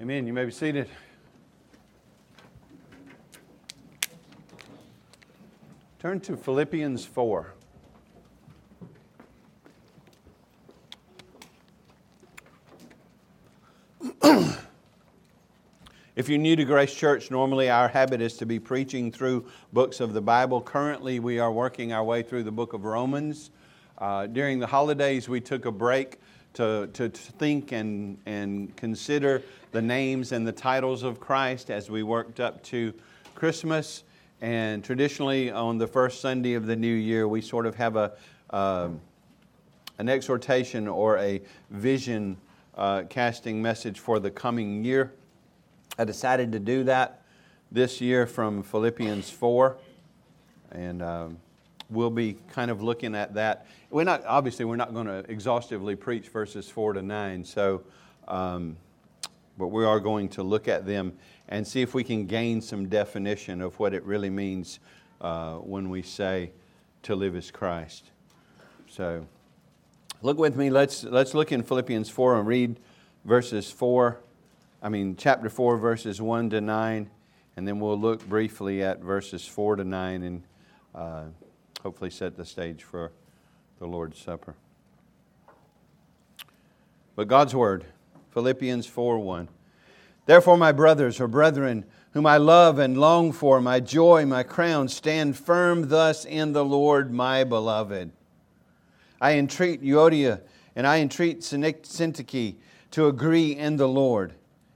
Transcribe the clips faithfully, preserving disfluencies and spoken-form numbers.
Amen. You may be seated. Turn to Philippians four. If you're new to Grace Church, normally our habit is to be preaching through books of the Bible. Currently, we are working our way through the book of Romans. Uh, during the holidays, we took a break to, to, to think and, and consider the names and the titles of Christ as we worked up to Christmas. And traditionally, on the first Sunday of the new year, we sort of have a uh, an exhortation or a vision uh, casting message for the coming year. I decided to do that this year from Philippians four, and um, we'll be kind of looking at that. We're not obviously we're not going to exhaustively preach verses four to nine, so um, but we are going to look at them and see if we can gain some definition of what it really means uh, when we say to live as Christ. So, look with me. Let's let's look in Philippians four and read verses four. I mean, chapter four, verses one to nine, and then we'll look briefly at verses four to nine and uh, hopefully set the stage for the Lord's Supper. But God's Word, Philippians four one. Therefore, my brothers or brethren, whom I love and long for, my joy, my crown, stand firm thus in the Lord, my beloved. I entreat Euodia and I entreat Syntyche to agree in the Lord.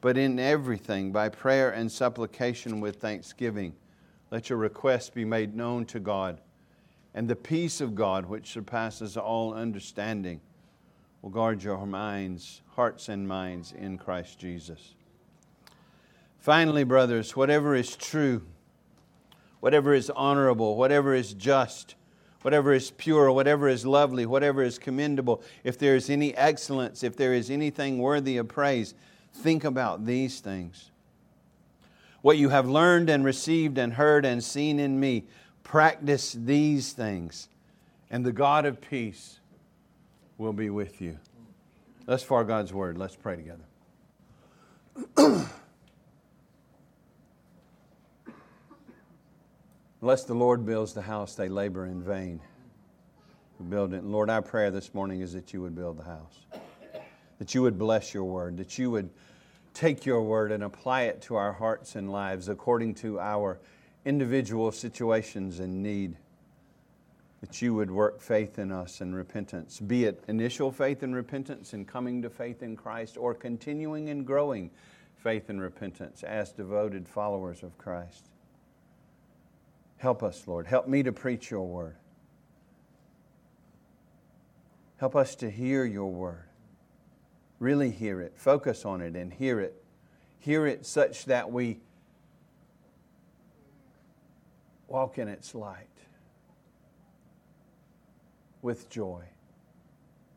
but in everything, by prayer and supplication with thanksgiving, let your requests be made known to God. And the peace of God, which surpasses all understanding, will guard your minds, hearts and minds in Christ Jesus. Finally, brothers, whatever is true, whatever is honorable, whatever is just, whatever is pure, whatever is lovely, whatever is commendable, if there is any excellence, if there is anything worthy of praise, think about these things. What you have learned and received and heard and seen in me, practice these things, and the God of peace will be with you. Thus far, God's Word. Let's pray together. Unless the Lord builds the house, they labor in vain who build it. Lord, our prayer this morning is that you would build the house, that you would bless your word, that you would take your word and apply it to our hearts and lives according to our individual situations and need, that you would work faith in us and repentance, be it initial faith and repentance and coming to faith in Christ or continuing and growing faith and repentance as devoted followers of Christ. Help us, Lord. Help me to preach your word. Help us to hear your word. Really hear it. Focus on it and hear it. Hear it such that we walk in its light with joy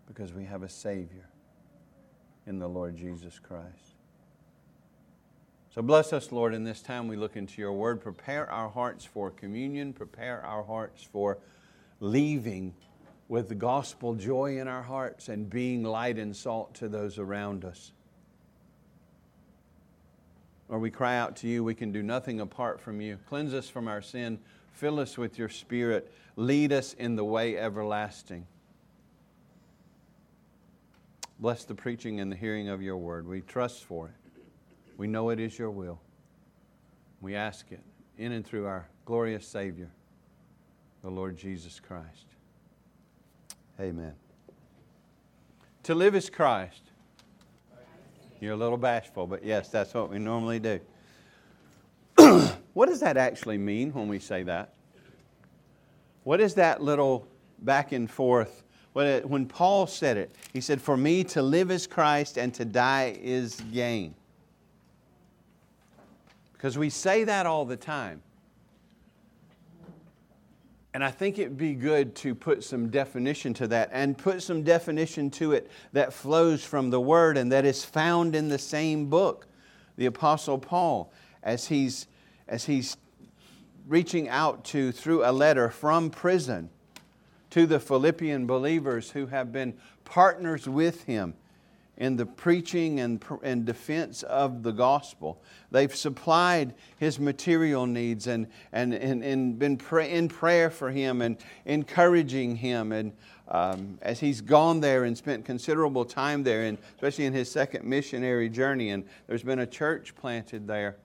because we have a Savior in the Lord Jesus Christ. So bless us, Lord, in this time we look into your word. Prepare our hearts for communion. Prepare our hearts for leaving with the gospel joy in our hearts and being light and salt to those around us. Or we cry out to you, we can do nothing apart from you. Cleanse us from our sin. Fill us with your Spirit. Lead us in the way everlasting. Bless the preaching and the hearing of your word. We trust for it. We know it is your will. We ask it in and through our glorious Savior, the Lord Jesus Christ. Amen. To live as Christ. You're a little bashful, but yes, that's what we normally do. What does that actually mean when we say that? What is that little back and forth? When Paul said it, he said, "For me to live is Christ and to die is gain." Because we say that all the time. And I think it'd be good to put some definition to that, and put some definition to it that flows from the Word and that is found in the same book. The Apostle Paul, as he's, as he's reaching out to, through a letter from prison, to the Philippian believers who have been partners with him in the preaching and, and defense of the gospel. They've supplied his material needs and, and, and, and been pray, in prayer for him and encouraging him. And um, as he's gone there and spent considerable time there, and especially in his second missionary journey, and there's been a church planted there.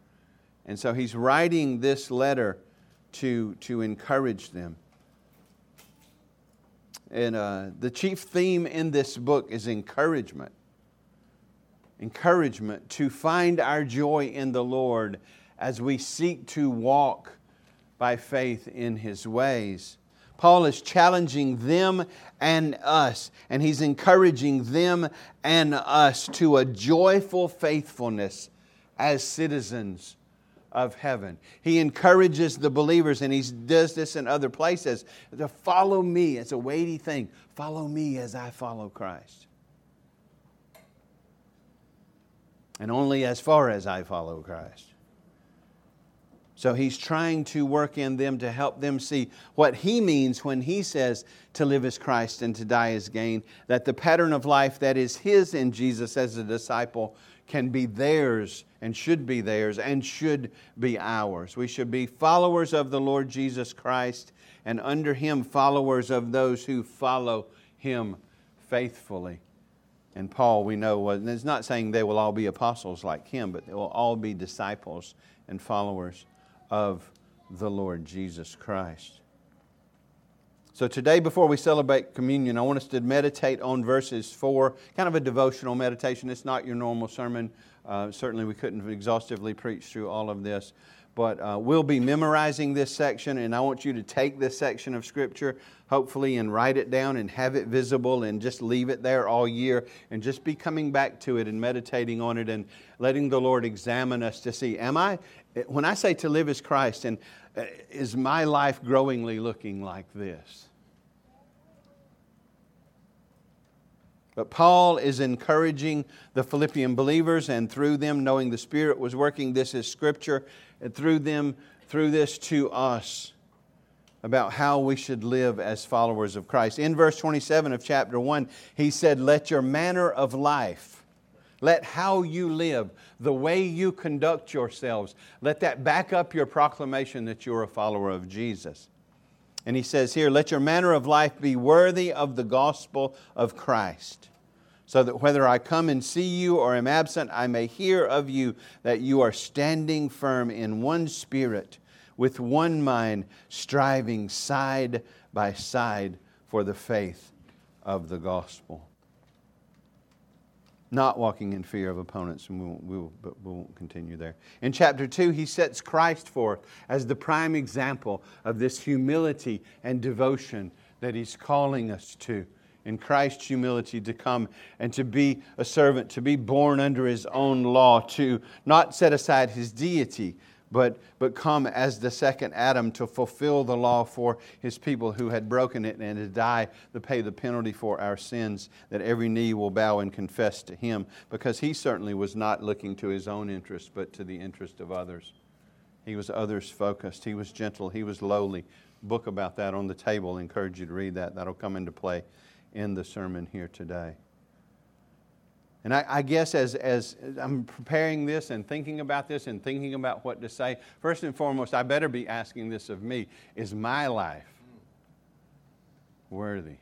And so he's writing this letter to, to encourage them. And uh, the chief theme in this book is encouragement. Encouragement to find our joy in the Lord as we seek to walk by faith in His ways. Paul is challenging them and us, and he's encouraging them and us to a joyful faithfulness as citizens of heaven. He encourages the believers, and he does this in other places, to follow me. It's a weighty thing. Follow me as I follow Christ. And only as far as I follow Christ. So he's trying to work in them to help them see what he means when he says to live is Christ and to die is gain. That the pattern of life that is his in Jesus as a disciple can be theirs and should be theirs and should be ours. We should be followers of the Lord Jesus Christ, and under him followers of those who follow him faithfully. And Paul, we know, and it's not saying they will all be apostles like him, but they will all be disciples and followers of the Lord Jesus Christ. So today, before we celebrate communion, I want us to meditate on verses four, kind of a devotional meditation. It's not your normal sermon. Uh, certainly we couldn't exhaustively preach through all of this. But uh, we'll be memorizing this section, and I want you to take this section of Scripture, hopefully, and write it down and have it visible and just leave it there all year and just be coming back to it and meditating on it and letting the Lord examine us to see, am I, when I say to live as Christ, and uh, is my life growingly looking like this? But Paul is encouraging the Philippian believers, and through them, knowing the Spirit was working, this is Scripture, and through them, through this to us, about how we should live as followers of Christ. In verse twenty-seven of chapter one, he said, let your manner of life, let how you live, the way you conduct yourselves, let that back up your proclamation that you're a follower of Jesus. And he says here, let your manner of life be worthy of the gospel of Christ, so that whether I come and see you or am absent, I may hear of you that you are standing firm in one spirit, with one mind, striving side by side for the faith of the gospel. Not walking in fear of opponents, and we won't, we won't, we won't continue there. In chapter two, he sets Christ forth as the prime example of this humility and devotion that he's calling us to. In Christ's humility to come and to be a servant, to be born under his own law, to not set aside his deity, but, but come as the second Adam to fulfill the law for his people who had broken it, and to die to pay the penalty for our sins, that every knee will bow and confess to him, because he certainly was not looking to his own interest, but to the interest of others. He was others focused. He was gentle. He was lowly. Book about that on the table. I encourage you to read that. That'll come into play in the sermon here today. And I, I guess as, as I'm preparing this and thinking about this and thinking about what to say, first and foremost, I better be asking this of me. Is my life worthy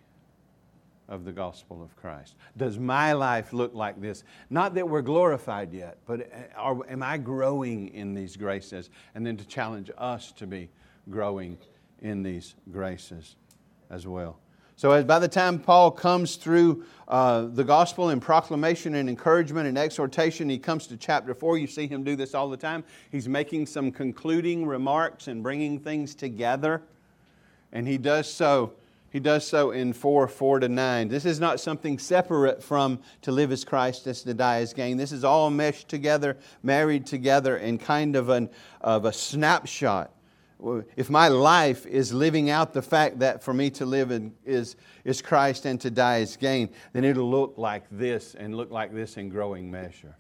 of the gospel of Christ? Does my life look like this? Not that we're glorified yet, but are, am I growing in these graces? And then to challenge us to be growing in these graces as well. So as by the time Paul comes through uh, the gospel and proclamation and encouragement and exhortation, he comes to chapter four. You see him do this all the time. He's making some concluding remarks and bringing things together. And he does so He does so in four, four to nine. This is not something separate from to live as Christ, as to die as gain. This is all meshed together, married together in kind of, an, of a snapshot. If my life is living out the fact that for me to live in, is, is Christ and to die is gain, then it'll look like this and look like this in growing measure.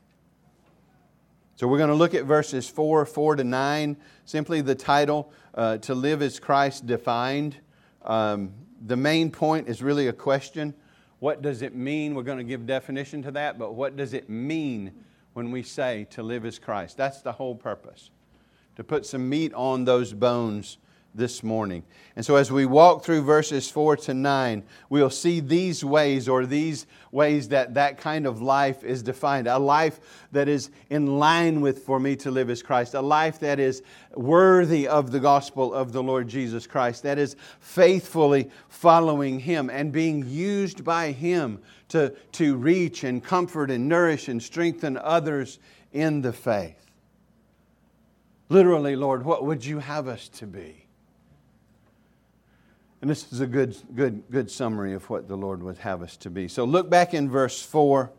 So we're going to look at verses four, four to nine. Simply the title, uh, To Live as Christ Defined. Um, the main point is really a question. What does it mean? We're going to give definition to that, but what does it mean when we say to live as Christ? That's the whole purpose. To put some meat on those bones this morning. And so as we walk through verses four to nine, we'll see these ways or these ways that that kind of life is defined. A life that is in line with for me to live as Christ. A life that is worthy of the gospel of the Lord Jesus Christ. That is faithfully following Him and being used by Him to, to reach and comfort and nourish and strengthen others in the faith. Literally, Lord, what would you have us to be? And this is a good, good, good summary of what the Lord would have us to be. So look back in verse four.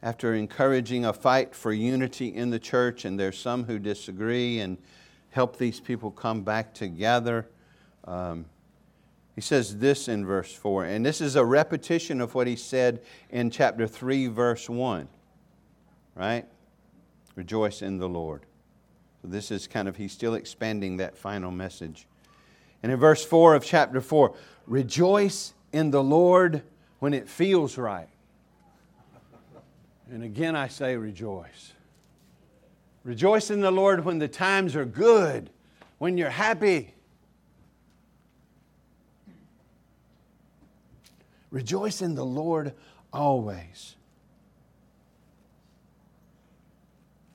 After encouraging a fight for unity in the church, and there's some who disagree, and help these people come back together. Um, he says this in verse four, and this is a repetition of what he said in chapter three, verse one. Right? Rejoice in the Lord. So this is kind of, he's still expanding that final message. And in verse four of chapter four, rejoice in the Lord when it feels right. And again I say rejoice. Rejoice in the Lord when the times are good, when you're happy. Rejoice in the Lord always.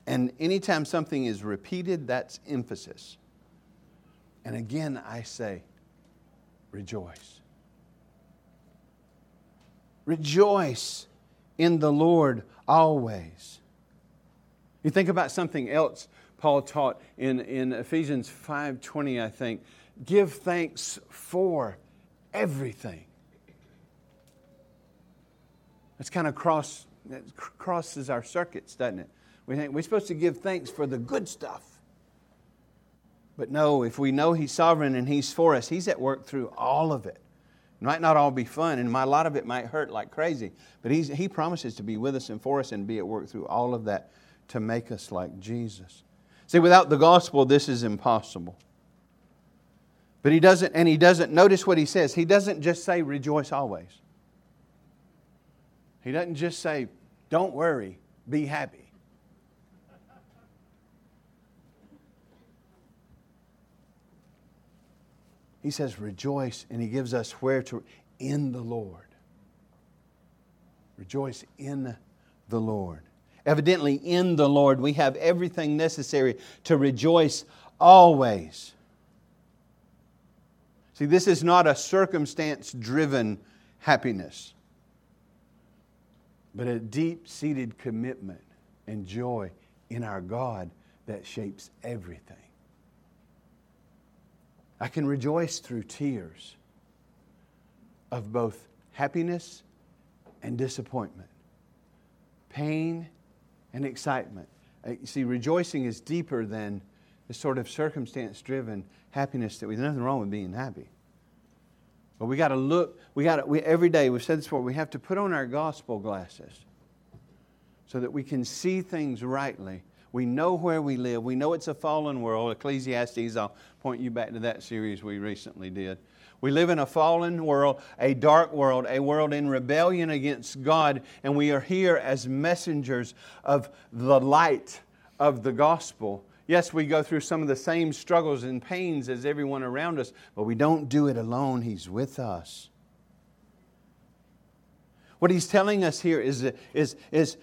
And anytime something is repeated, that's emphasis. And again, I say, rejoice. Rejoice in the Lord always. You think about something else Paul taught in, in Ephesians five twenty, I think. Give thanks for everything. That's kind of cross, that crosses our circuits, doesn't it? We think we're supposed to give thanks for the good stuff. But no, if we know He's sovereign and He's for us, He's at work through all of it. It might not all be fun, and a lot of it might hurt like crazy. But he's, He promises to be with us and for us and be at work through all of that to make us like Jesus. See, without the gospel, this is impossible. But He doesn't, and He doesn't, notice what He says. He doesn't just say, rejoice always. He doesn't just say, don't worry, be happy. He says, rejoice, and He gives us where to, in the Lord. Rejoice in the Lord. Evidently, in the Lord, we have everything necessary to rejoice always. See, this is not a circumstance-driven happiness, but a deep-seated commitment and joy in our God that shapes everything. I can rejoice through tears of both happiness and disappointment, pain and excitement. You see, rejoicing is deeper than the sort of circumstance-driven happiness that we, there's nothing wrong with being happy. But we got to look, we got to, we, every day, we've said this before, we have to put on our gospel glasses so that we can see things rightly. We know where we live. We know it's a fallen world. Ecclesiastes, I'll point you back to that series we recently did. We live in a fallen world, a dark world, a world in rebellion against God, and we are here as messengers of the light of the gospel. Yes, we go through some of the same struggles and pains as everyone around us, but we don't do it alone. He's with us. What He's telling us here is... is, is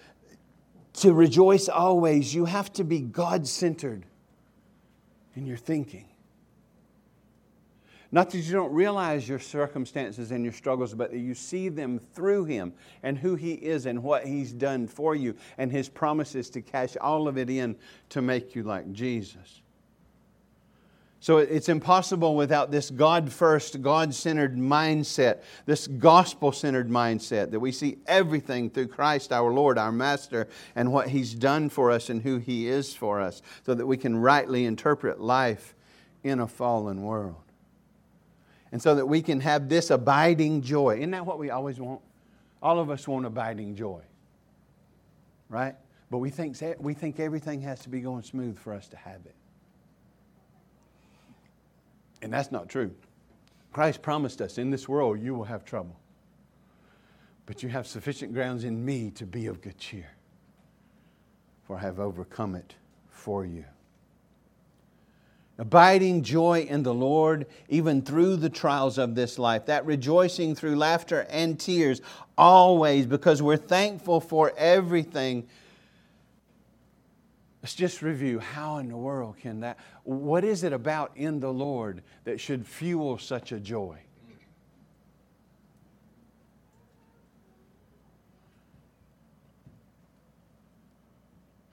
To rejoice always, you have to be God-centered in your thinking. Not that you don't realize your circumstances and your struggles, but that you see them through Him and who He is and what He's done for you and His promises to cash all of it in to make you like Jesus. So it's impossible without this God-first, God-centered mindset, this gospel-centered mindset, that we see everything through Christ our Lord, our Master, and what He's done for us and who He is for us, so that we can rightly interpret life in a fallen world. And so that we can have this abiding joy. Isn't that what we always want? All of us want abiding joy, right? But we think, we think everything has to be going smooth for us to have it. And that's not true. Christ promised us, in this world you will have trouble. But you have sufficient grounds in me to be of good cheer. For I have overcome it for you. Abiding joy in the Lord, even through the trials of this life. That rejoicing through laughter and tears, always, because we're thankful for everything. Let's just review, how in the world can that, what is it about in the Lord that should fuel such a joy?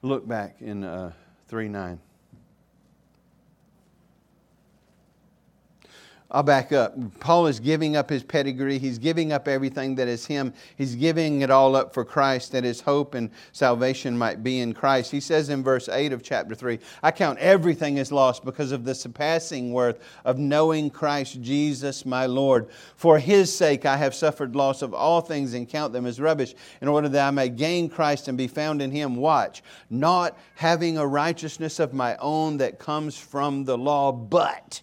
Look back in uh, three nine. I'll back up. Paul is giving up his pedigree. He's giving up everything that is him. He's giving it all up for Christ, that his hope and salvation might be in Christ. He says in verse eight of chapter three, I count everything as lost because of the surpassing worth of knowing Christ Jesus my Lord. For His sake I have suffered loss of all things and count them as rubbish, in order that I may gain Christ and be found in Him. Watch, not having a righteousness of my own that comes from the law, but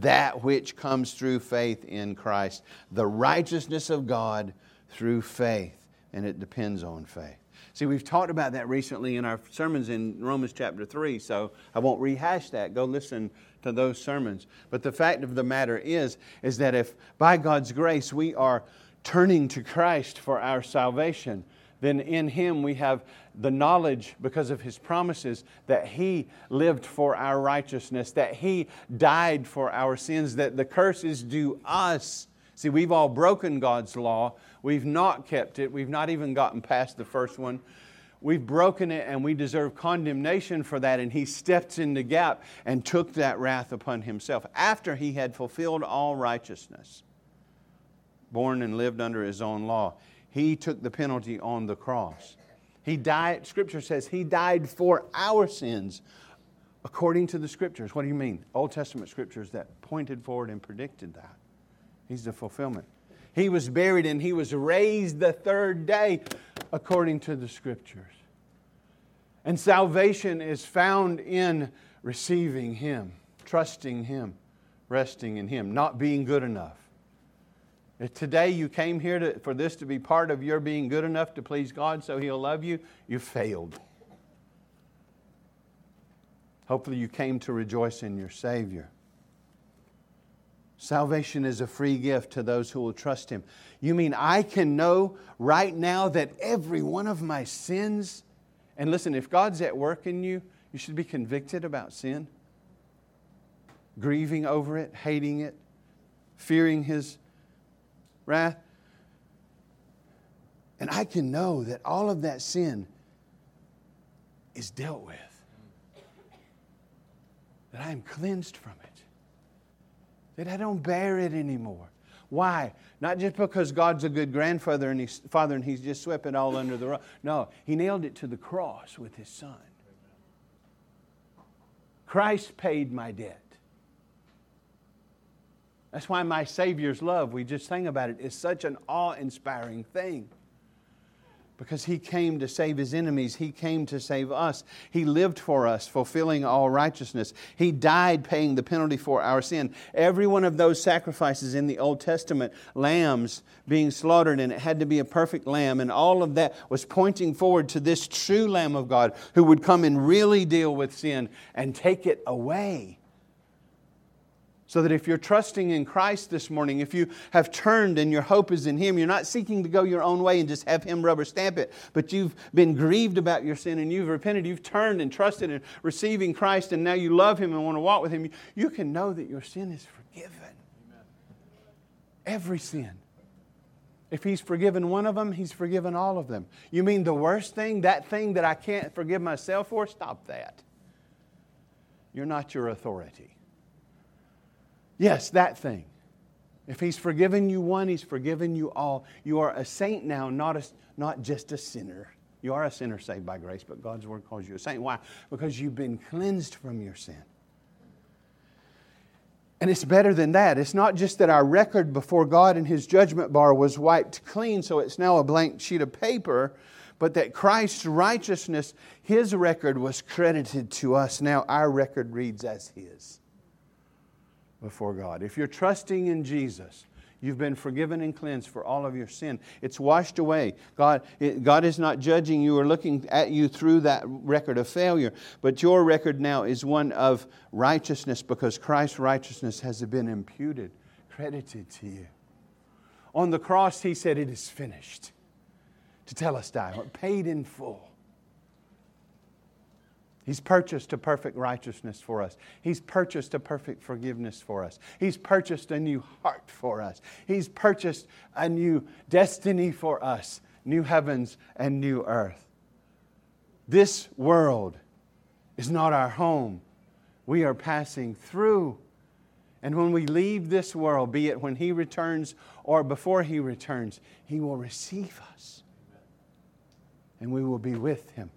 that which comes through faith in Christ, the righteousness of God through faith. And it depends on faith. See, we've talked about that recently in our sermons in Romans chapter three, so I won't rehash that. Go listen to those sermons. But the fact of the matter is, is that if by God's grace we are turning to Christ for our salvation, then in Him we have the knowledge, because of His promises, that He lived for our righteousness, that He died for our sins, that the curse is due us. See, we've all broken God's law. We've not kept it. We've not even gotten past the first one. We've broken it, and we deserve condemnation for that. And He stepped in the gap and took that wrath upon Himself after He had fulfilled all righteousness, born and lived under His own law. He took the penalty on the cross. He died, Scripture says, He died for our sins according to the Scriptures. What do you mean? Old Testament Scriptures that pointed forward and predicted that. He's the fulfillment. He was buried and He was raised the third day according to the Scriptures. And salvation is found in receiving Him, trusting Him, resting in Him, not being good enough. If today you came here to, for this to be part of your being good enough to please God so He'll love you, you failed. Hopefully you came to rejoice in your Savior. Salvation is a free gift to those who will trust Him. You mean I can know right now that every one of my sins, and listen, if God's at work in you, you should be convicted about sin, grieving over it, hating it, fearing His wrath. And I can know that all of that sin is dealt with. That I am cleansed from it. That I don't bear it anymore. Why? Not just because God's a good grandfather and He's, father and He's just swept it all under the rug. No, He nailed it to the cross with His Son. Christ paid my debt. That's why my Savior's love, we just sang about it, is such an awe-inspiring thing. Because He came to save His enemies. He came to save us. He lived for us, fulfilling all righteousness. He died paying the penalty for our sin. Every one of those sacrifices in the Old Testament, lambs being slaughtered, and it had to be a perfect lamb, and all of that was pointing forward to this true Lamb of God who would come and really deal with sin and take it away. So that if you're trusting in Christ this morning, if you have turned and your hope is in Him, you're not seeking to go your own way and just have Him rubber stamp it, but you've been grieved about your sin and you've repented, you've turned and trusted in receiving Christ, and now you love Him and want to walk with Him, you can know that your sin is forgiven. Amen. Every sin. If He's forgiven one of them, He's forgiven all of them. You mean the worst thing, that thing that I can't forgive myself for? Stop that. You're not your authority. Yes, that thing. If He's forgiven you one, He's forgiven you all. You are a saint now, not a, not just a sinner. You are a sinner saved by grace, but God's Word calls you a saint. Why? Because you've been cleansed from your sin. And it's better than that. It's not just that our record before God in His judgment bar was wiped clean, so it's now a blank sheet of paper, but that Christ's righteousness, His record was credited to us. Now our record reads as His before God. If you're trusting in Jesus, you've been forgiven and cleansed for all of your sin. It's washed away. God, it, God is not judging you or looking at you through that record of failure. But your record now is one of righteousness because Christ's righteousness has been imputed, credited to you. On the cross, He said, "It is finished." To tell us die, paid in full. He's purchased a perfect righteousness for us. He's purchased a perfect forgiveness for us. He's purchased a new heart for us. He's purchased a new destiny for us, new heavens and new earth. This world is not our home. We are passing through. And when we leave this world, be it when He returns or before He returns, He will receive us. And we will be with Him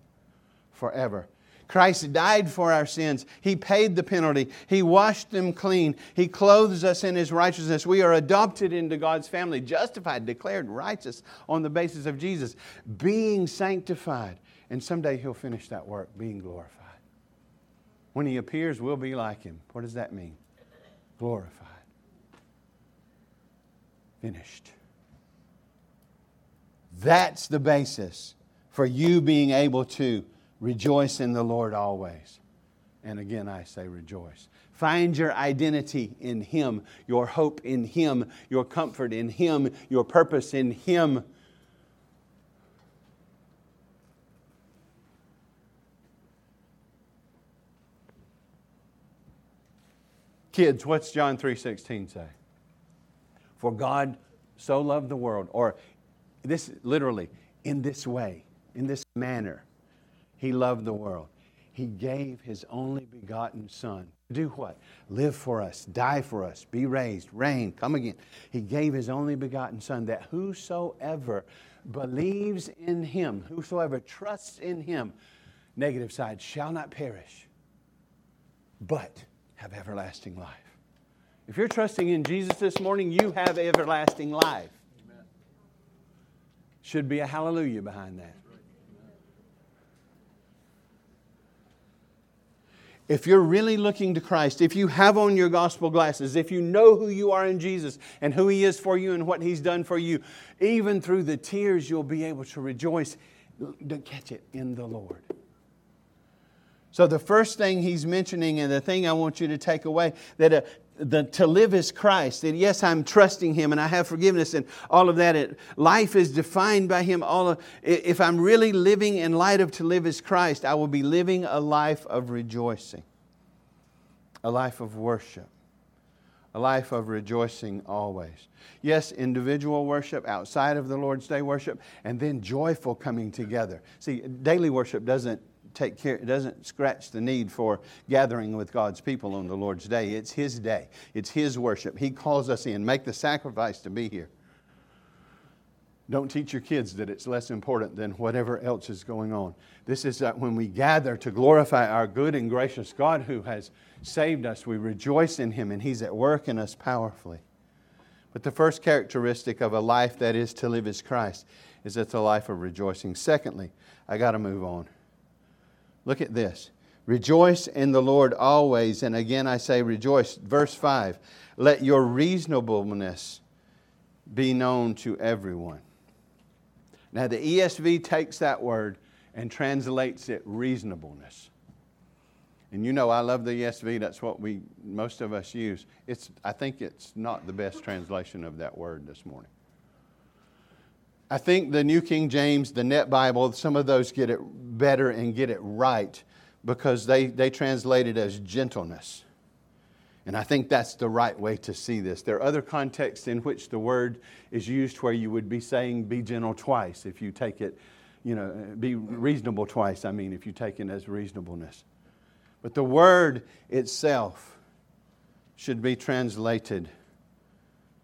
forever. Christ died for our sins. He paid the penalty. He washed them clean. He clothes us in His righteousness. We are adopted into God's family, justified, declared righteous on the basis of Jesus, being sanctified. And someday He'll finish that work, being glorified. When He appears, we'll be like Him. What does that mean? Glorified. Finished. That's the basis for you being able to rejoice in the Lord always. And again, I say rejoice. Find your identity in Him, your hope in Him, your comfort in Him, your purpose in Him. Kids, what's John three sixteen say? For God so loved the world, or this literally, in this way, in this manner. He loved the world. He gave His only begotten Son. Do what? Live for us, die for us, be raised, reign, come again. He gave His only begotten Son that whosoever believes in Him, whosoever trusts in Him, negative side, shall not perish, but have everlasting life. If you're trusting in Jesus this morning, you have everlasting life. Amen. Should be a hallelujah behind that. If you're really looking to Christ, if you have on your gospel glasses, if you know who you are in Jesus and who He is for you and what He's done for you, even through the tears, you'll be able to rejoice. Catch it in the Lord. So the first thing He's mentioning and the thing I want you to take away, that a, the, to live is Christ. That yes, I'm trusting Him and I have forgiveness and all of that. It, life is defined by Him. All of, if I'm really living in light of to live is Christ, I will be living a life of rejoicing. A life of worship. A life of rejoicing always. Yes, individual worship, outside of the Lord's Day worship, and then joyful coming together. See, daily worship doesn't Take care, it doesn't scratch the need for gathering with God's people on the Lord's Day. It's His day. It's His worship. He calls us in. Make the sacrifice to be here. Don't teach your kids that it's less important than whatever else is going on. This is that when we gather to glorify our good and gracious God who has saved us, we rejoice in Him and He's at work in us powerfully. But the first characteristic of a life that is to live as Christ is it's a life of rejoicing. Secondly, I got to move on. Look at this. Rejoice in the Lord always. And again, I say rejoice. Verse five. Let your reasonableness be known to everyone. Now, the E S V takes that word and translates it reasonableness. And you know, I love the E S V. That's what we most of us use. It's, I think it's not the best translation of that word this morning. I think the New King James, the Net Bible, some of those get it better and get it right because they, they translate it as gentleness. And I think that's the right way to see this. There are other contexts in which the word is used where you would be saying be gentle twice if you take it, you know, be reasonable twice, I mean, if you take it as reasonableness. But the word itself should be translated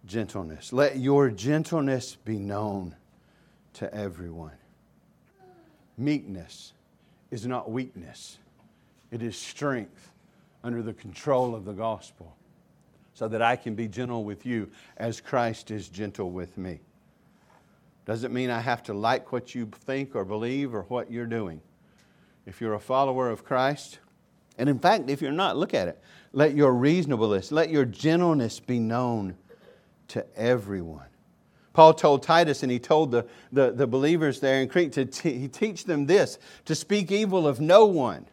gentleness. Let your gentleness be known to everyone. Meekness is not weakness. It is strength under the control of the gospel, so that I can be gentle with you as Christ is gentle with me. Doesn't mean I have to like what you think or believe or what you're doing. If you're a follower of Christ, and in fact, if you're not, look at it. Let your reasonableness, let your gentleness be known to everyone. Paul told Titus, and he told the, the, the believers there in Crete, to te- he teach them this, to speak evil of no one,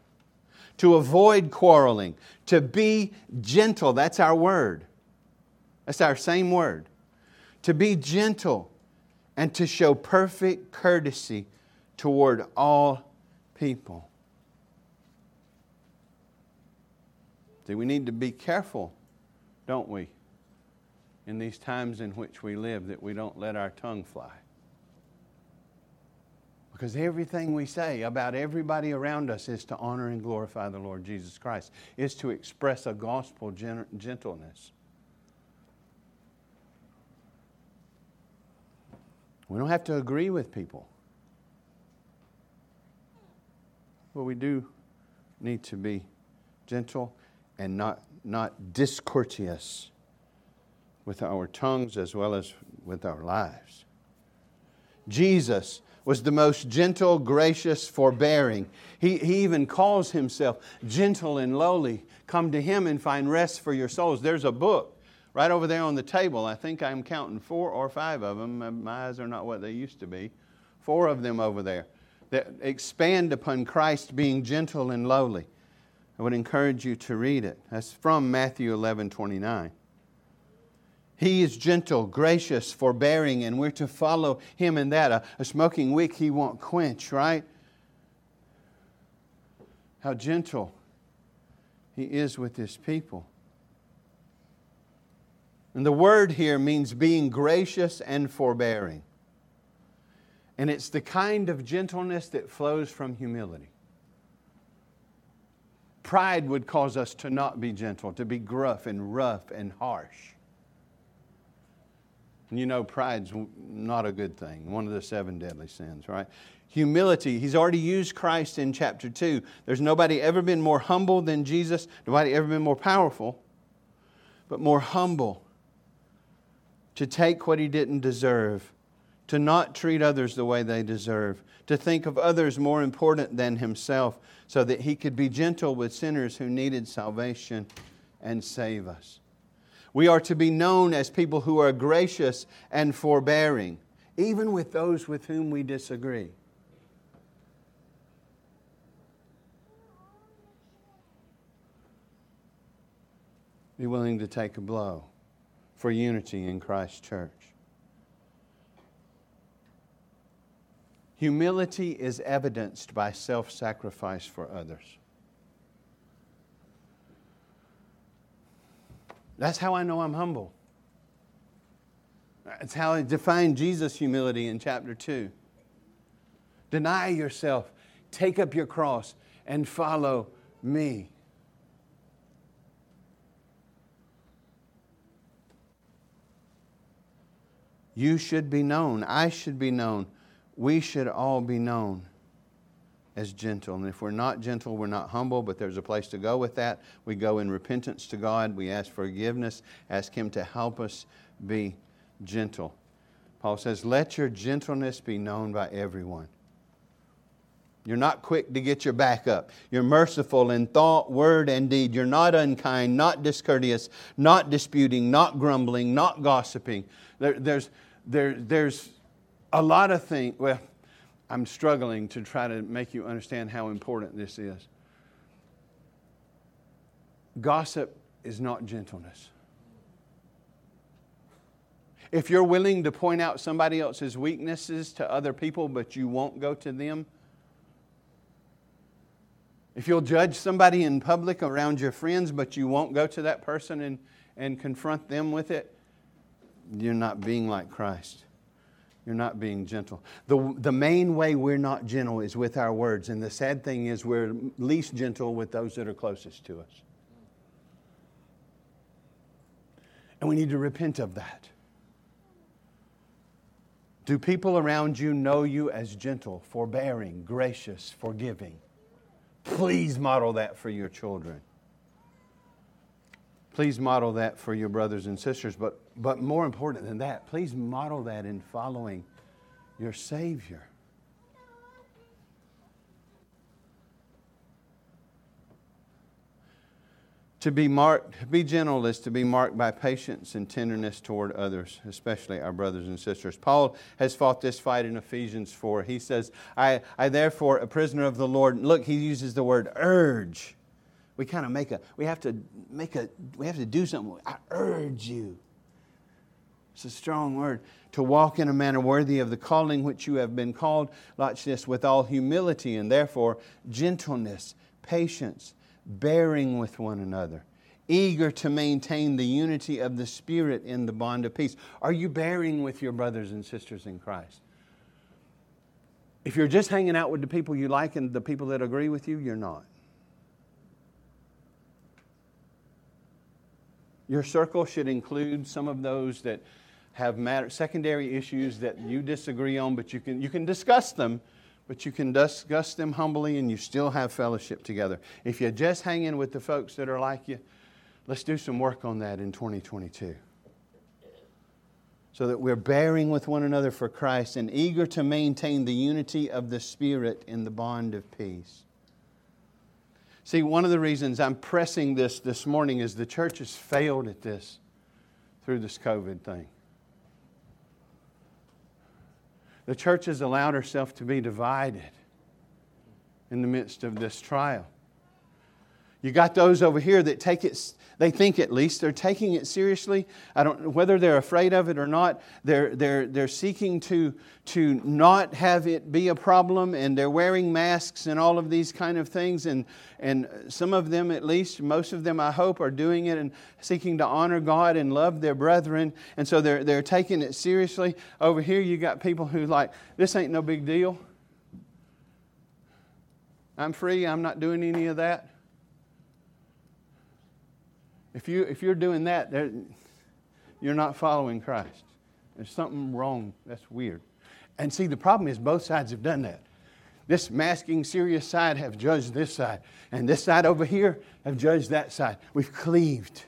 to avoid quarreling, to be gentle. That's our word. That's our same word. To be gentle and to show perfect courtesy toward all people. See, we need to be careful, don't we, in these times in which we live, that we don't let our tongue fly. Because everything we say about everybody around us is to honor and glorify the Lord Jesus Christ. It's to express a gospel gen- gentleness. We don't have to agree with people, but we do need to be gentle and not, not discourteous with our tongues as well as with our lives. Jesus was the most gentle, gracious, forbearing. He, he even calls himself gentle and lowly. Come to him and find rest for your souls. There's a book right over there on the table. I think I'm counting four or five of them. My eyes are not what they used to be. Four of them over there that expand upon Christ being gentle and lowly. I would encourage you to read it. That's from Matthew eleven twenty-nine. He is gentle, gracious, forbearing, and we're to follow him in that. A, a smoking wick he won't quench, right? How gentle he is with his people. And the word here means being gracious and forbearing. And it's the kind of gentleness that flows from humility. Pride would cause us to not be gentle, to be gruff and rough and harsh. And you know, pride's not a good thing. One of the seven deadly sins, right? Humility. He's already used Christ in chapter two. There's nobody ever been more humble than Jesus. Nobody ever been more powerful. But more humble. To take what he didn't deserve. To not treat others the way they deserve. To think of others more important than himself. So that he could be gentle with sinners who needed salvation and save us. We are to be known as people who are gracious and forbearing, even with those with whom we disagree. Be willing to take a blow for unity in Christ's church. Humility is evidenced by self-sacrifice for others. That's how I know I'm humble. That's how I define Jesus' humility in chapter two. Deny yourself, take up your cross, and follow me. You should be known. I should be known. We should all be known as gentle. And if we're not gentle, we're not humble, but there's a place to go with that. We go in repentance to God. We ask forgiveness, ask him to help us be gentle. Paul says, let your gentleness be known by everyone. You're not quick to get your back up. You're merciful in thought, word, and deed. You're not unkind, not discourteous, not disputing, not grumbling, not gossiping. There, there's, there, there's a lot of things. Well, I'm struggling to try to make you understand how important this is. Gossip is not gentleness. If you're willing to point out somebody else's weaknesses to other people, but you won't go to them, if you'll judge somebody in public around your friends, but you won't go to that person and, and confront them with it, you're not being like Christ. You're not being gentle. The, the main way we're not gentle is with our words. And the sad thing is we're least gentle with those that are closest to us. And we need to repent of that. Do people around you know you as gentle, forbearing, gracious, forgiving? Please model that for your children. Please model that for your brothers and sisters. But, but more important than that, please model that in following your Savior. To be marked, be gentle is to be marked by patience and tenderness toward others, especially our brothers and sisters. Paul has fought this fight in Ephesians four. He says, I, I therefore, a prisoner of the Lord, look, he uses the word urge. We kind of make a, we have to make a, we have to do something. I urge you. It's a strong word. To walk in a manner worthy of the calling which you have been called, watch this, with all humility and therefore gentleness, patience, bearing with one another, eager to maintain the unity of the Spirit in the bond of peace. Are you bearing with your brothers and sisters in Christ? If you're just hanging out with the people you like and the people that agree with you, you're not. Your circle should include some of those that have matter, secondary issues that you disagree on, but you can you can discuss them. But you can discuss them humbly and you still have fellowship together. If you're just hanging with the folks that are like you, let's do some work on that in twenty twenty-two. So that we're bearing with one another for Christ and eager to maintain the unity of the Spirit in the bond of peace. See, one of the reasons I'm pressing this this morning is the church has failed at this through this COVID thing. The church has allowed herself to be divided in the midst of this trial. You got those over here that take it, they think at least, they're taking it seriously. I don't know whether they're afraid of it or not. They're, they're, they're seeking to, to not have it be a problem, and they're wearing masks and all of these kind of things. And, and some of them at least, most of them I hope, are doing it and seeking to honor God and love their brethren. And so they're, they're taking it seriously. Over here you got people who like, this ain't no big deal. I'm free, I'm not doing any of that. If, you, if you're doing that, you're not following Christ. There's something wrong. That's weird. And see, the problem is both sides have done that. This masking serious side have judged this side. And this side over here have judged that side. We've cleaved.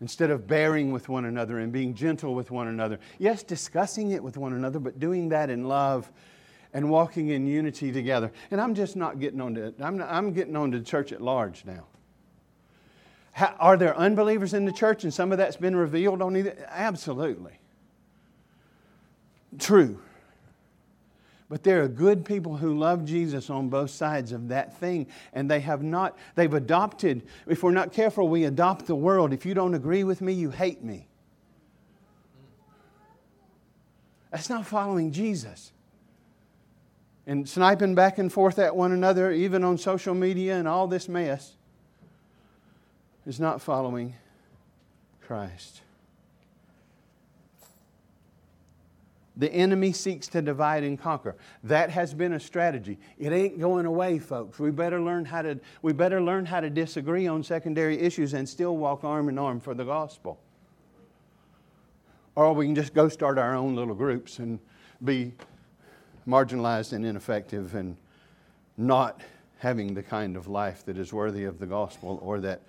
Instead of bearing with one another and being gentle with one another. Yes, discussing it with one another, but doing that in love and walking in unity together. And I'm just not getting on to, I'm not, I'm getting on to the church at large now. How, are there unbelievers in the church and some of that's been revealed on either? Absolutely. True. But there are good people who love Jesus on both sides of that thing, and they have not, they've adopted, if we're not careful, we adopt the world. If you don't agree with me, you hate me. That's not following Jesus. And sniping back and forth at one another, even on social media and all this mess, is not following Christ. The enemy seeks to divide and conquer. That has been a strategy. It ain't going away, folks. We better learn how to we better learn how to disagree on secondary issues and still walk arm in arm for the gospel. Or we can just go start our own little groups and be marginalized and ineffective and not having the kind of life that is worthy of the gospel or that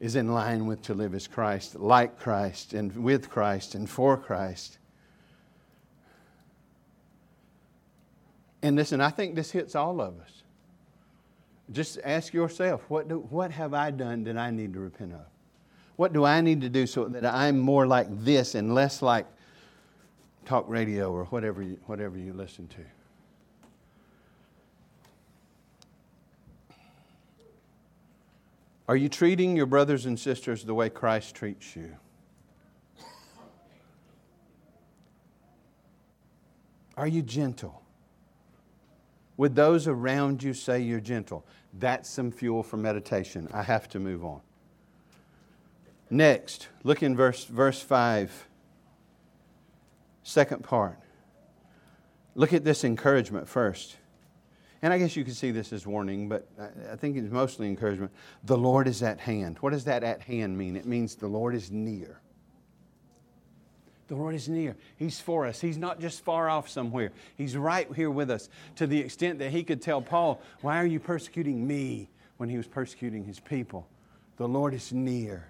is in line with to live as Christ, like Christ, and with Christ, and for Christ. And listen, I think this hits all of us. Just ask yourself, what do, what have I done that I need to repent of? What do I need to do so that I'm more like this and less like talk radio or whatever you, whatever you listen to? Are you treating your brothers and sisters the way Christ treats you? Are you gentle? Would those around you say you're gentle? That's some fuel for meditation. I have to move on. Next, look in verse, verse five. Second part. Look at this encouragement first. And I guess you could see this as warning, but I think it's mostly encouragement. The Lord is at hand. What does that at hand mean? It means the Lord is near. The Lord is near. He's for us. He's not just far off somewhere. He's right here with us, to the extent that he could tell Paul, why are you persecuting me, when he was persecuting his people? The Lord is near.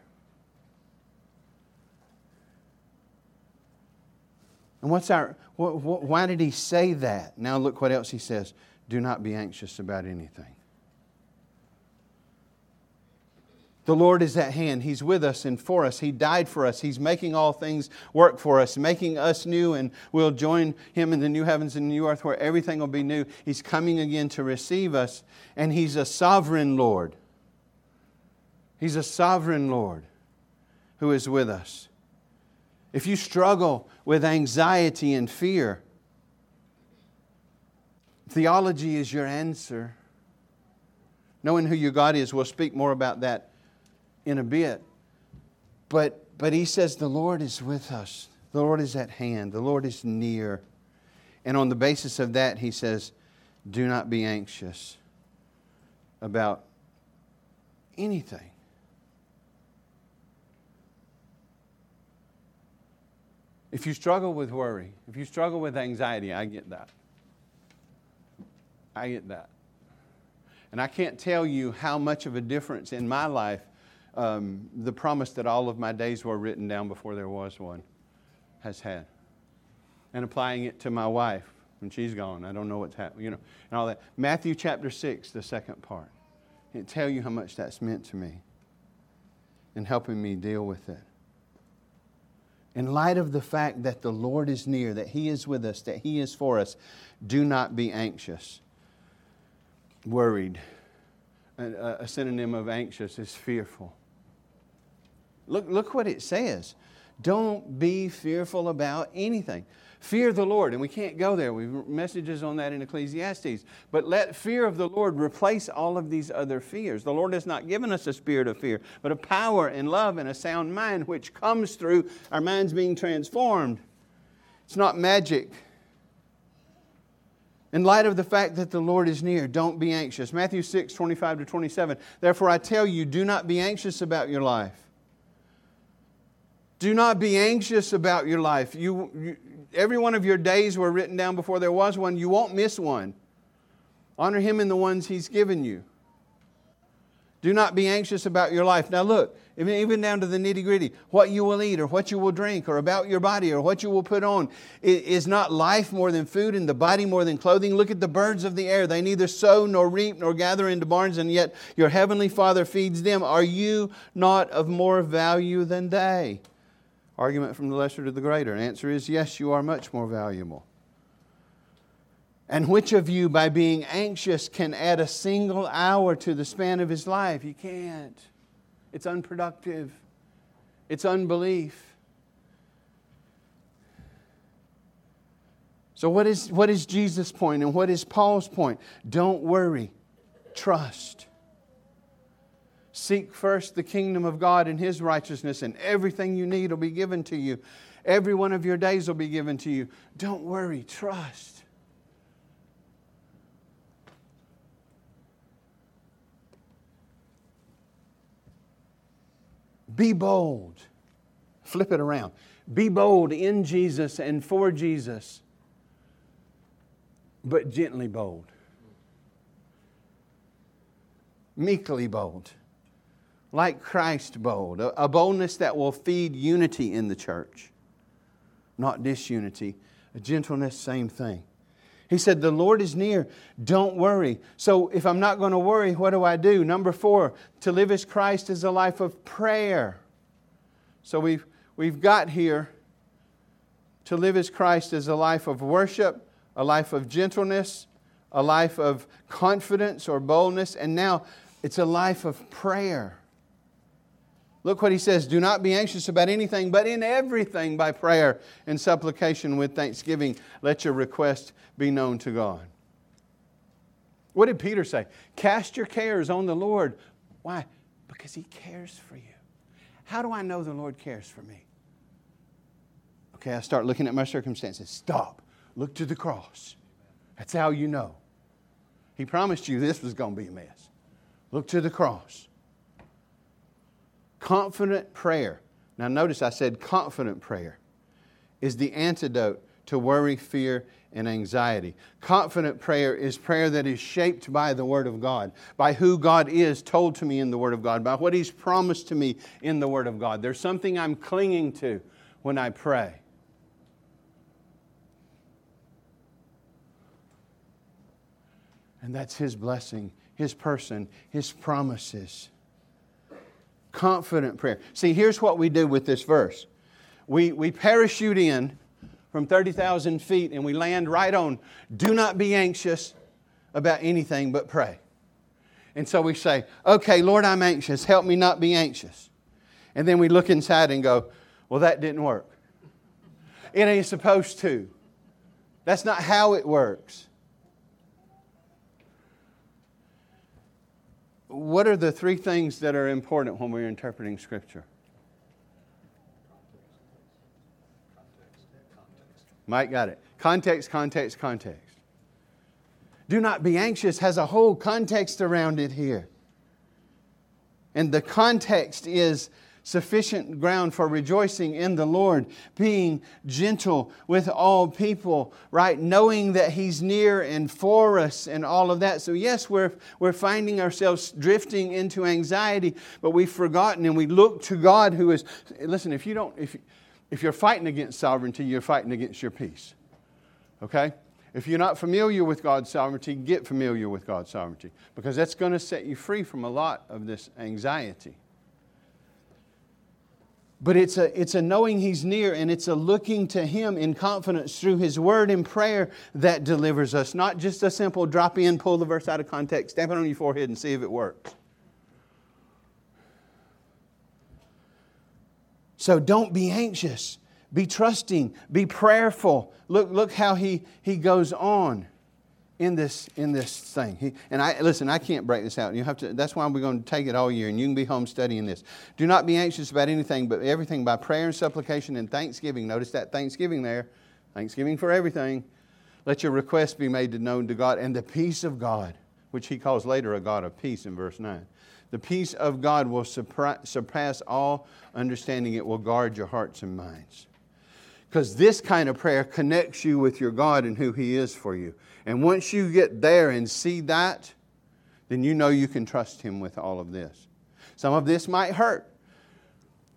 And what's our? What, what, why did he say that? Now look what else he says. Do not be anxious about anything. The Lord is at hand. He's with us and for us. He died for us. He's making all things work for us, making us new, and we'll join Him in the new heavens and the new earth where everything will be new. He's coming again to receive us, and He's a sovereign Lord. He's a sovereign Lord who is with us. If you struggle with anxiety and fear, theology is your answer. Knowing who your God is, we'll speak more about that in a bit. But but he says the Lord is with us. The Lord is at hand. The Lord is near. And on the basis of that, he says, do not be anxious about anything. If you struggle with worry, if you struggle with anxiety, I get that. I get that. And I can't tell you how much of a difference in my life Um, the promise that all of my days were written down before there was one has had. And applying it to my wife when she's gone. I don't know what's happening, you know, and all that. Matthew chapter six, the second part. It'll tell you how much that's meant to me and helping me deal with it. In light of the fact that the Lord is near, that He is with us, that He is for us, do not be anxious, worried. A, a synonym of anxious is fearful. Look, look what it says. Don't be fearful about anything. Fear the Lord. And we can't go there. We have messages on that in Ecclesiastes. But let fear of the Lord replace all of these other fears. The Lord has not given us a spirit of fear, but a power and love and a sound mind, which comes through our minds being transformed. It's not magic. In light of the fact that the Lord is near, don't be anxious. Matthew six, twenty-five to twenty-seven. Therefore I tell you, do not be anxious about your life. Do not be anxious about your life. You, you, every one of your days were written down before there was one. You won't miss one. Honor Him in the ones He's given you. Do not be anxious about your life. Now look, even down to the nitty-gritty, what you will eat or what you will drink or about your body or what you will put on. Is not life more than food and the body more than clothing? Look at the birds of the air. They neither sow nor reap nor gather into barns, and yet your heavenly Father feeds them. Are you not of more value than they? Argument from the lesser to the greater. Answer is yes, you are much more valuable. And which of you, by being anxious, can add a single hour to the span of his life? You can't. It's unproductive. It's unbelief. So what is, what is Jesus' point and what is Paul's point? Don't worry. Trust. Seek first the kingdom of God and His righteousness, and everything you need will be given to you. Every one of your days will be given to you. Don't worry. Trust. Be bold. Flip it around. Be bold in Jesus and for Jesus, but gently bold. Meekly bold. Like Christ bold. A boldness that will feed unity in the church, not disunity. A gentleness, same thing. He said, the Lord is near. Don't worry. So if I'm not going to worry, what do I do? Number four, to live as Christ is a life of prayer. So we've, we've got here to live as Christ is a life of worship, a life of gentleness, a life of confidence or boldness. And now it's a life of prayer. Look what he says. Do not be anxious about anything, but in everything by prayer and supplication with thanksgiving, let your request be known to God. What did Peter say? Cast your cares on the Lord. Why? Because He cares for you. How do I know the Lord cares for me? Okay, I start looking at my circumstances. Stop. Look to the cross. That's how you know. He promised you this was going to be a mess. Look to the cross. Confident prayer. Now notice I said confident prayer. is the antidote to worry, fear, and anxiety. Confident prayer is prayer that is shaped by the Word of God, by who God is told to me in the Word of God, by what He's promised to me in the Word of God. There's something I'm clinging to when I pray. And that's His blessing, His person, His promises. Confident prayer. See, here's what we do with this verse. We, we parachute in from thirty thousand feet and we land right on, do not be anxious about anything but pray. And so we say, okay, Lord, I'm anxious. Help me not be anxious. And then we look inside and go, well, that didn't work. It ain't supposed to. That's not how it works. What are the three things that are important when we're interpreting Scripture? Mike got it. Context, context, context. Do not be anxious has a whole context around it here. And the context is sufficient ground for rejoicing in the Lord, being gentle with all people, right? Knowing that He's near and for us and all of that. So yes, we're, we're finding ourselves drifting into anxiety, but we've forgotten and we look to God who is... Listen, if you don't... if if you're fighting against sovereignty, you're fighting against your peace. Okay? If you're not familiar with God's sovereignty, get familiar with God's sovereignty, because that's going to set you free from a lot of this anxiety. But it's a, it's a knowing He's near, and it's a looking to Him in confidence through His Word and prayer that delivers us. Not just a simple drop in, pull the verse out of context, stamp it on your forehead and see if it works. So don't be anxious. Be trusting. Be prayerful. Look, look how he, he goes on in this, in this thing. He, and I listen, I can't break this out. You have to. That's why we're going to take it all year, and you can be home studying this. Do not be anxious about anything, but everything by prayer and supplication and thanksgiving. Notice that thanksgiving there. Thanksgiving for everything. Let your requests be made known to God, and the peace of God, which he calls later a God of peace in verse nine. The peace of God will surpass all understanding. It will guard your hearts and minds. Because this kind of prayer connects you with your God and who He is for you. And once you get there and see that, then you know you can trust Him with all of this. Some of this might hurt,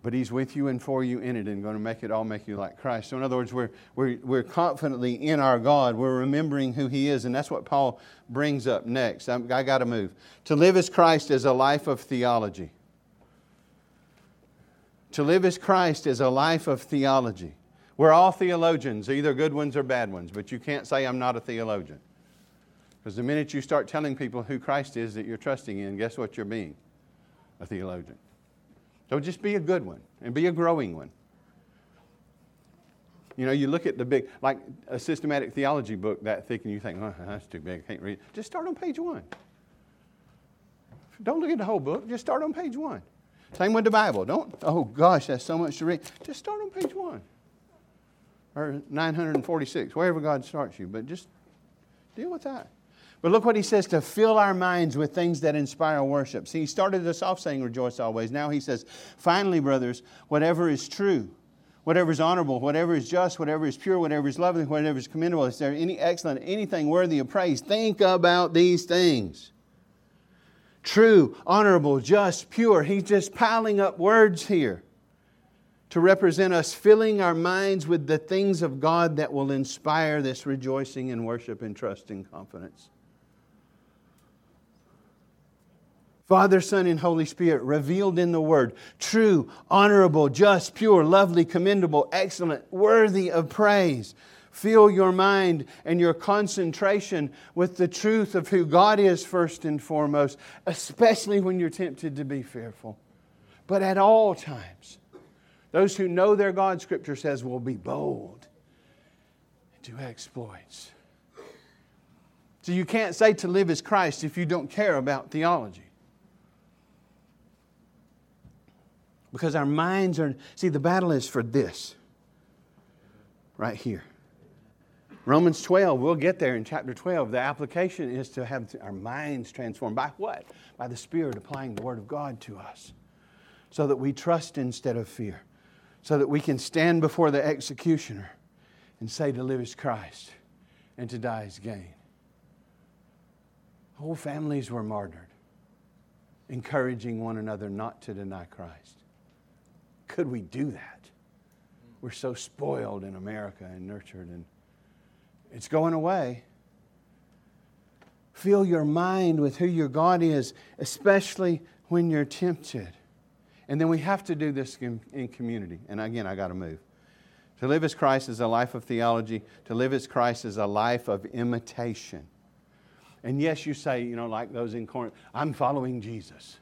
but He's with you and for you in it, and going to make it all make you like Christ. So in other words, we're, we're, we're confidently in our God. We're remembering who He is, and that's what Paul brings up next. I'm, I got to move. To live as Christ is a life of theology. To live as Christ is a life of theology. We're all theologians, either good ones or bad ones, but you can't say I'm not a theologian. Because the minute you start telling people who Christ is that you're trusting in, guess what you're being? A theologian. So just be a good one and be a growing one. You know, you look at the big, like a systematic theology book that thick, and you think, oh, that's too big, I can't read it. Just start on page one. Don't look at the whole book. Just start on page one. Same with the Bible. Don't, oh gosh, that's so much to read. Just start on page one. Or nine hundred forty-six, wherever God starts you. But just deal with that. But look what he says, to fill our minds with things that inspire worship. See, he started us off saying, rejoice always. Now he says, finally, brothers, whatever is true, whatever is honorable, whatever is just, whatever is pure, whatever is lovely, whatever is commendable, is there any excellent, anything worthy of praise, think about these things. True, honorable, just, pure. He's just piling up words here to represent us filling our minds with the things of God that will inspire this rejoicing and worship and trust and confidence. Father, Son, and Holy Spirit revealed in the Word, true, honorable, just, pure, lovely, commendable, excellent, worthy of praise. Fill your mind and your concentration with the truth of who God is first and foremost, especially when you're tempted to be fearful. But at all times, those who know their God, Scripture says, will be bold and do exploits. So you can't say to live as Christ if you don't care about theology. Because our minds are... See, the battle is for this. Right here. Romans twelve, we'll get there in chapter twelve. The application is to have our minds transformed. By what? By the Spirit applying the Word of God to us. So that we trust instead of fear. So that we can stand before the executioner. and say to live is Christ and to die is gain. Whole families were martyred, encouraging one another not to deny Christ. Could we do that? We're so spoiled in America and nurtured, and it's going away. Fill your mind with who your God is, especially when you're tempted. And then we have to do this in community. And again, I got to move. To live as Christ is a life of theology. To live as Christ is a life of imitation. And yes, you say, you know, like those in Corinth, I'm following Jesus.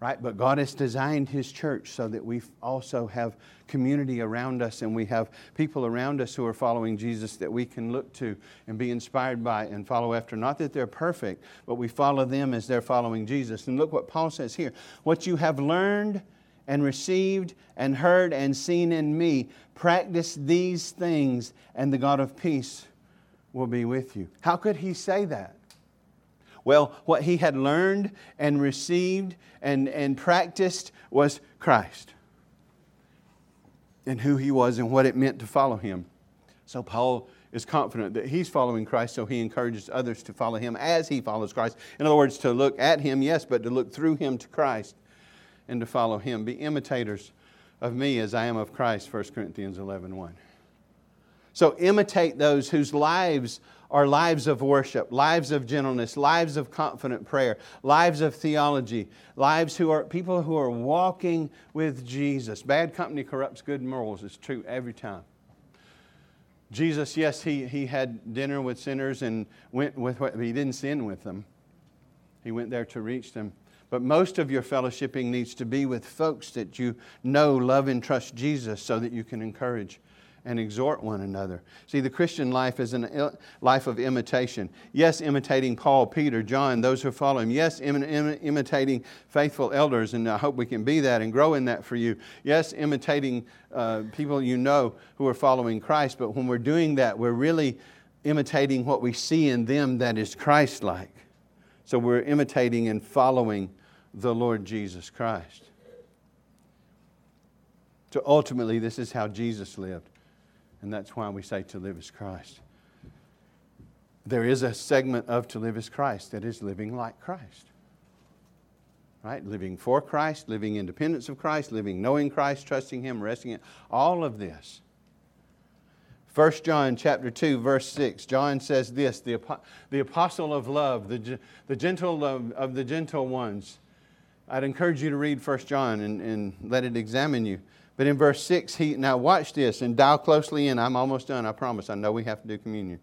Right? But God has designed His church so that we also have community around us, and we have people around us who are following Jesus that we can look to and be inspired by and follow after. Not that they're perfect, but we follow them as they're following Jesus. And look what Paul says here. What you have learned and received and heard and seen in me, practice these things, and the God of peace will be with you. How could he say that? Well, what he had learned and received and, and practiced was Christ and who He was and what it meant to follow Him. So Paul is confident that he's following Christ, so he encourages others to follow him as he follows Christ. In other words, to look at Him, yes, but to look through Him to Christ and to follow Him. Be imitators of me as I am of Christ, First Corinthians eleven one. So imitate those whose lives are lives of worship, lives of gentleness, lives of confident prayer, lives of theology, lives who are people who are walking with Jesus. Bad company corrupts good morals. It's true every time. Jesus, yes, he, he had dinner with sinners and went with what he didn't sin with them. He went there to reach them. But most of your fellowshipping needs to be with folks that you know, love, and trust Jesus, so that you can encourage and exhort one another. See, the Christian life is a life of imitation. Yes, imitating Paul, Peter, John, those who follow him. Yes, im- im- imitating faithful elders, and I hope we can be that and grow in that for you. Yes, imitating uh, people you know who are following Christ, but when we're doing that, we're really imitating what we see in them that is Christ-like. So we're imitating and following the Lord Jesus Christ. So ultimately, this is how Jesus lived. And that's why we say to live as Christ. There is a segment of to live as Christ that is living like Christ. Right? Living for Christ, living in dependence of Christ, living knowing Christ, trusting Him, resting in all of this. First John chapter two, verse six. John says this, the, the apostle of love, the, the gentle of, of the gentle ones. I'd encourage you to read First John and, and let it examine you. But in verse six, he, now watch this and dial closely in. I'm almost done, I promise. I know we have to do communion.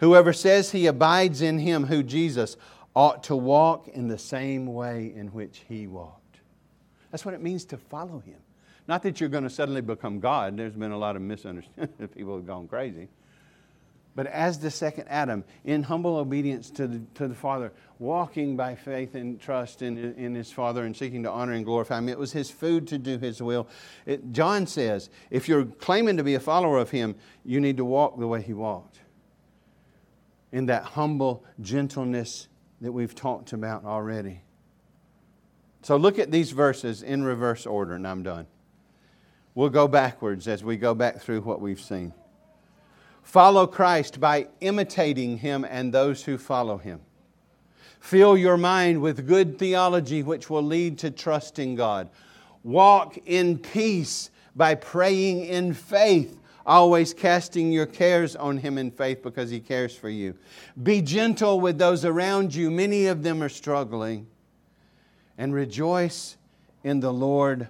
Whoever says he abides in Him, who Jesus, ought to walk in the same way in which He walked. That's what it means to follow Him. Not that you're going to suddenly become God. There's been a lot of misunderstanding. People have gone crazy. But as the second Adam, in humble obedience to the, to the Father, walking by faith and trust in, in His Father and seeking to honor and glorify Him. It was His food to do His will. It, John says, if you're claiming to be a follower of Him, you need to walk the way He walked. In that humble gentleness that we've talked about already. So look at these verses in reverse order, and I'm done. We'll go backwards as we go back through what we've seen. Follow Christ by imitating Him and those who follow Him. Fill your mind with good theology, which will lead to trust in God. Walk in peace by praying in faith, always casting your cares on Him in faith because He cares for you. Be gentle with those around you. Many of them are struggling. And rejoice in the Lord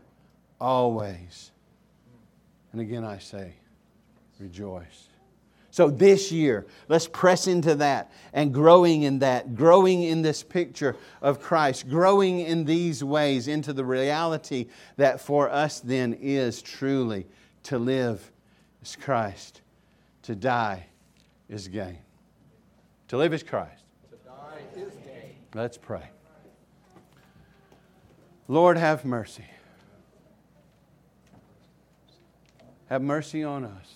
always. And again I say, rejoice. So this year, let's press into that and growing in that, growing in this picture of Christ, growing in these ways into the reality that for us then is truly to live is Christ, to die is gain. To live is Christ. To die is gain. Let's pray. Lord, have mercy. Have mercy on us.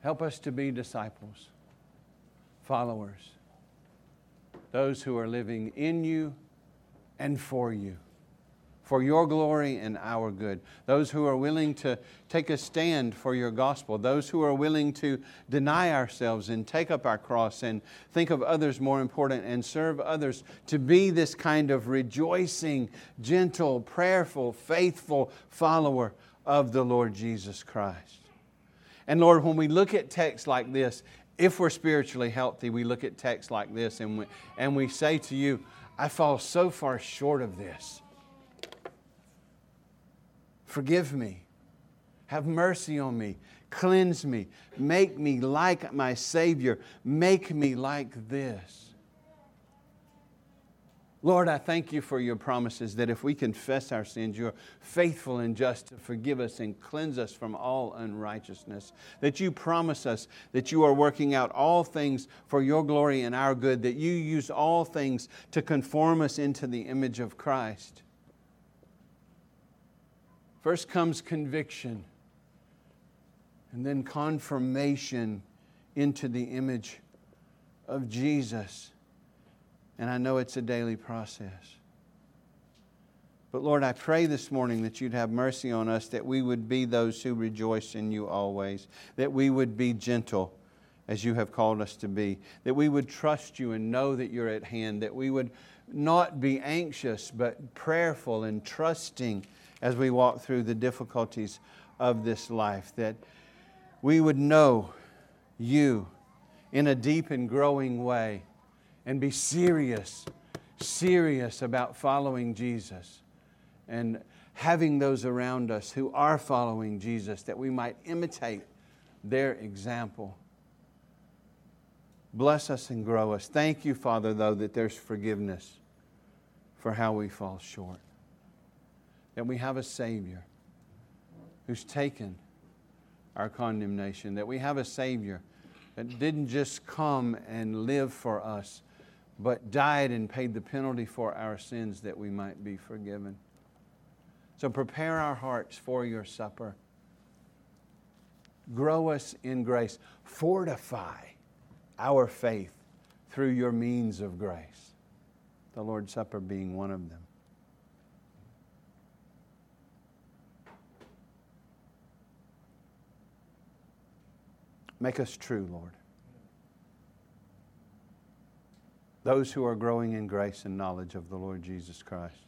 Help us to be disciples, followers, those who are living in You and for You, for your glory and our good. Those who are willing to take a stand for your gospel. Those who are willing to deny ourselves and take up our cross and think of others more important and serve others. To be this kind of rejoicing, gentle, prayerful, faithful follower of the Lord Jesus Christ. And Lord, when we look at texts like this, if we're spiritually healthy, we look at texts like this and we, and we say to you, I fall so far short of this. Forgive me. Have mercy on me. Cleanse me. Make me like my Savior. Make me like this. Lord, I thank you for your promises that if we confess our sins, you're faithful and just to forgive us and cleanse us from all unrighteousness. That you promise us that you are working out all things for your glory and our good. That you use all things to conform us into the image of Christ. First comes conviction and then confirmation into the image of Jesus. And I know it's a daily process. But Lord, I pray this morning that you'd have mercy on us, that we would be those who rejoice in you always, that we would be gentle as you have called us to be, that we would trust you and know that you're at hand, that we would not be anxious, but prayerful and trusting as we walk through the difficulties of this life, that we would know you in a deep and growing way, and be serious, serious about following Jesus and having those around us who are following Jesus, that we might imitate their example. Bless us and grow us. Thank you, Father, though, that there's forgiveness for how we fall short. That we have a Savior who's taken our condemnation. That we have a Savior that didn't just come and live for us, but died and paid the penalty for our sins that we might be forgiven. So prepare our hearts for your supper. Grow us in grace. Fortify our faith through your means of grace, the Lord's Supper being one of them. Make us true, Lord. Those who are growing in grace and knowledge of the Lord Jesus Christ,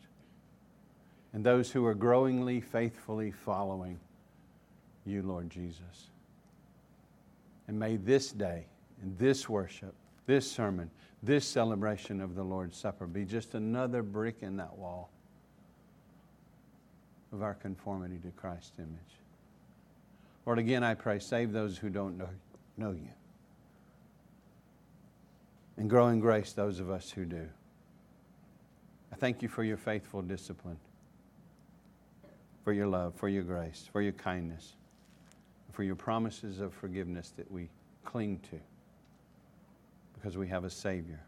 and those who are growingly, faithfully following you, Lord Jesus. And may this day, and this worship, this sermon, this celebration of the Lord's Supper be just another brick in that wall of our conformity to Christ's image. Lord, again, I pray, save those who don't know, know you. And grow in grace those of us who do. I thank you for your faithful discipline, for your love, for your grace, for your kindness, for your promises of forgiveness that we cling to because we have a Savior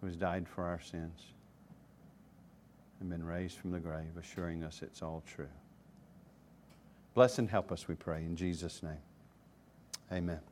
who has died for our sins and been raised from the grave, assuring us it's all true. Bless and help us, we pray, in Jesus' name. Amen.